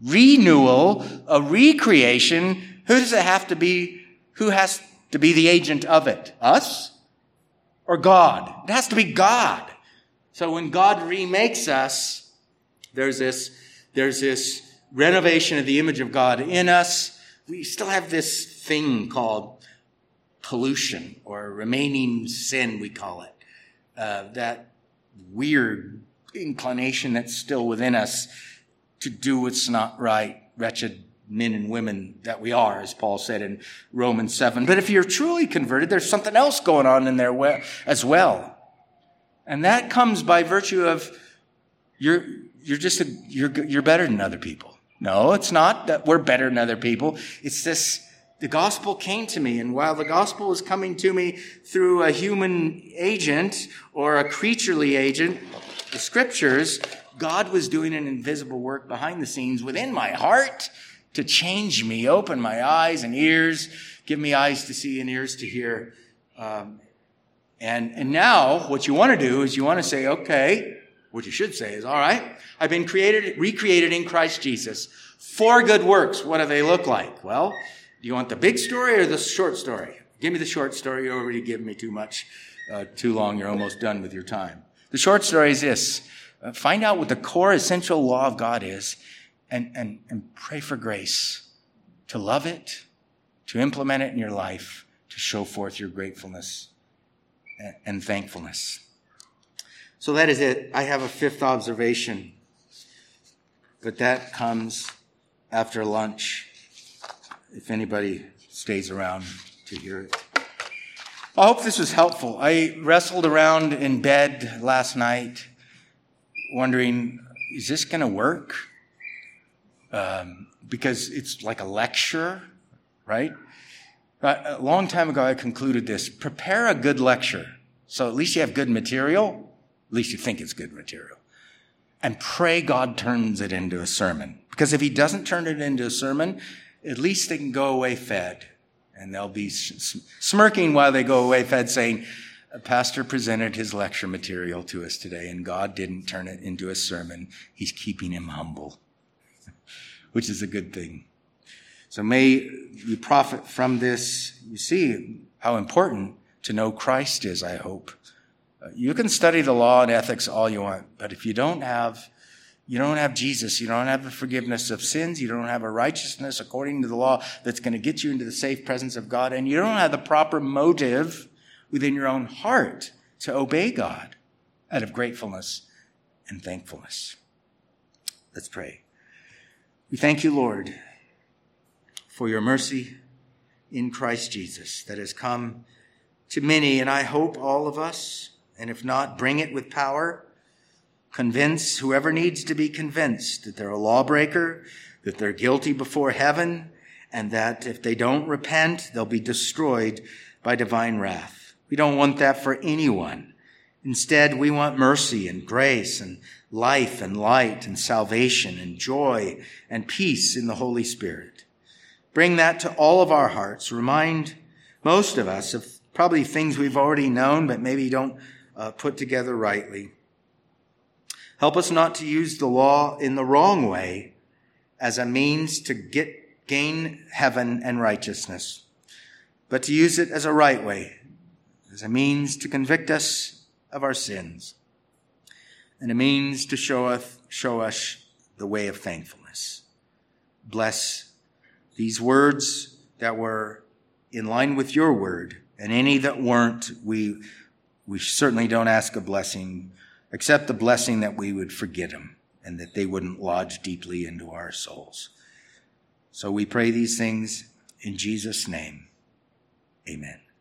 renewal, a recreation, who does it have to be Who has to be the agent of it? Us or God? It has to be God. So when God remakes us, there's this, there's this renovation of the image of God in us. We still have this thing called pollution, or remaining sin, we call it. Uh, that weird inclination that's still within us to do what's not right, wretched men and women that we are, as Paul said in Romans seven. But if you're truly converted, there's something else going on in there as well. And that comes by virtue of you're, you're just, a, you're, you're better than other people. No, it's not that we're better than other people. It's this, the gospel came to me. And while the gospel was coming to me through a human agent or a creaturely agent, the scriptures, God was doing an invisible work behind the scenes within my heart to change me, open my eyes and ears, give me eyes to see and ears to hear. Um, and, and now what you want to do is you want to say, okay, what you should say is, all right, I've been created, recreated in Christ Jesus for good works. What do they look like? Well, do you want the big story or the short story? Give me the short story. You're already giving me too much, uh, too long. You're almost done with your time. The short story is this. Uh, find out what the core essential law of God is, and, and, and pray for grace to love it, to implement it in your life, to show forth your gratefulness and, and thankfulness. So that is it. I have a fifth observation, but that comes after lunch, if anybody stays around to hear it. I hope this was helpful. I wrestled around in bed last night wondering, is this going to work? Um, because it's like a lecture, right? But a long time ago, I concluded this. Prepare a good lecture. So at least you have good material. At least you think it's good material. And pray God turns it into a sermon. Because if he doesn't turn it into a sermon, at least they can go away fed. And they'll be smirking while they go away fed, saying, a pastor presented his lecture material to us today, and God didn't turn it into a sermon. He's keeping him humble, which is a good thing. So may you profit from this. You see how important to know Christ is, I hope. You can study the law and ethics all you want, but if you don't have, you don't have Jesus, you don't have the forgiveness of sins, you don't have a righteousness according to the law that's going to get you into the safe presence of God, and you don't have the proper motive within your own heart to obey God out of gratefulness and thankfulness. Let's pray. We thank you, Lord, for your mercy in Christ Jesus that has come to many, and I hope all of us. And if not, bring it with power. Convince whoever needs to be convinced that they're a lawbreaker, that they're guilty before heaven, and that if they don't repent, they'll be destroyed by divine wrath. We don't want that for anyone. Instead, we want mercy and grace and life and light and salvation and joy and peace in the Holy Spirit. Bring that to all of our hearts. Remind most of us of probably things we've already known, but maybe don't Uh, put together rightly. Help us not to use the law in the wrong way as a means to get gain heaven and righteousness, but to use it as a right way, as a means to convict us of our sins, and a means to show us, show us the way of thankfulness. Bless these words that were in line with your word, and any that weren't, we We certainly don't ask a blessing, except the blessing that we would forget them and that they wouldn't lodge deeply into our souls. So we pray these things in Jesus' name. Amen.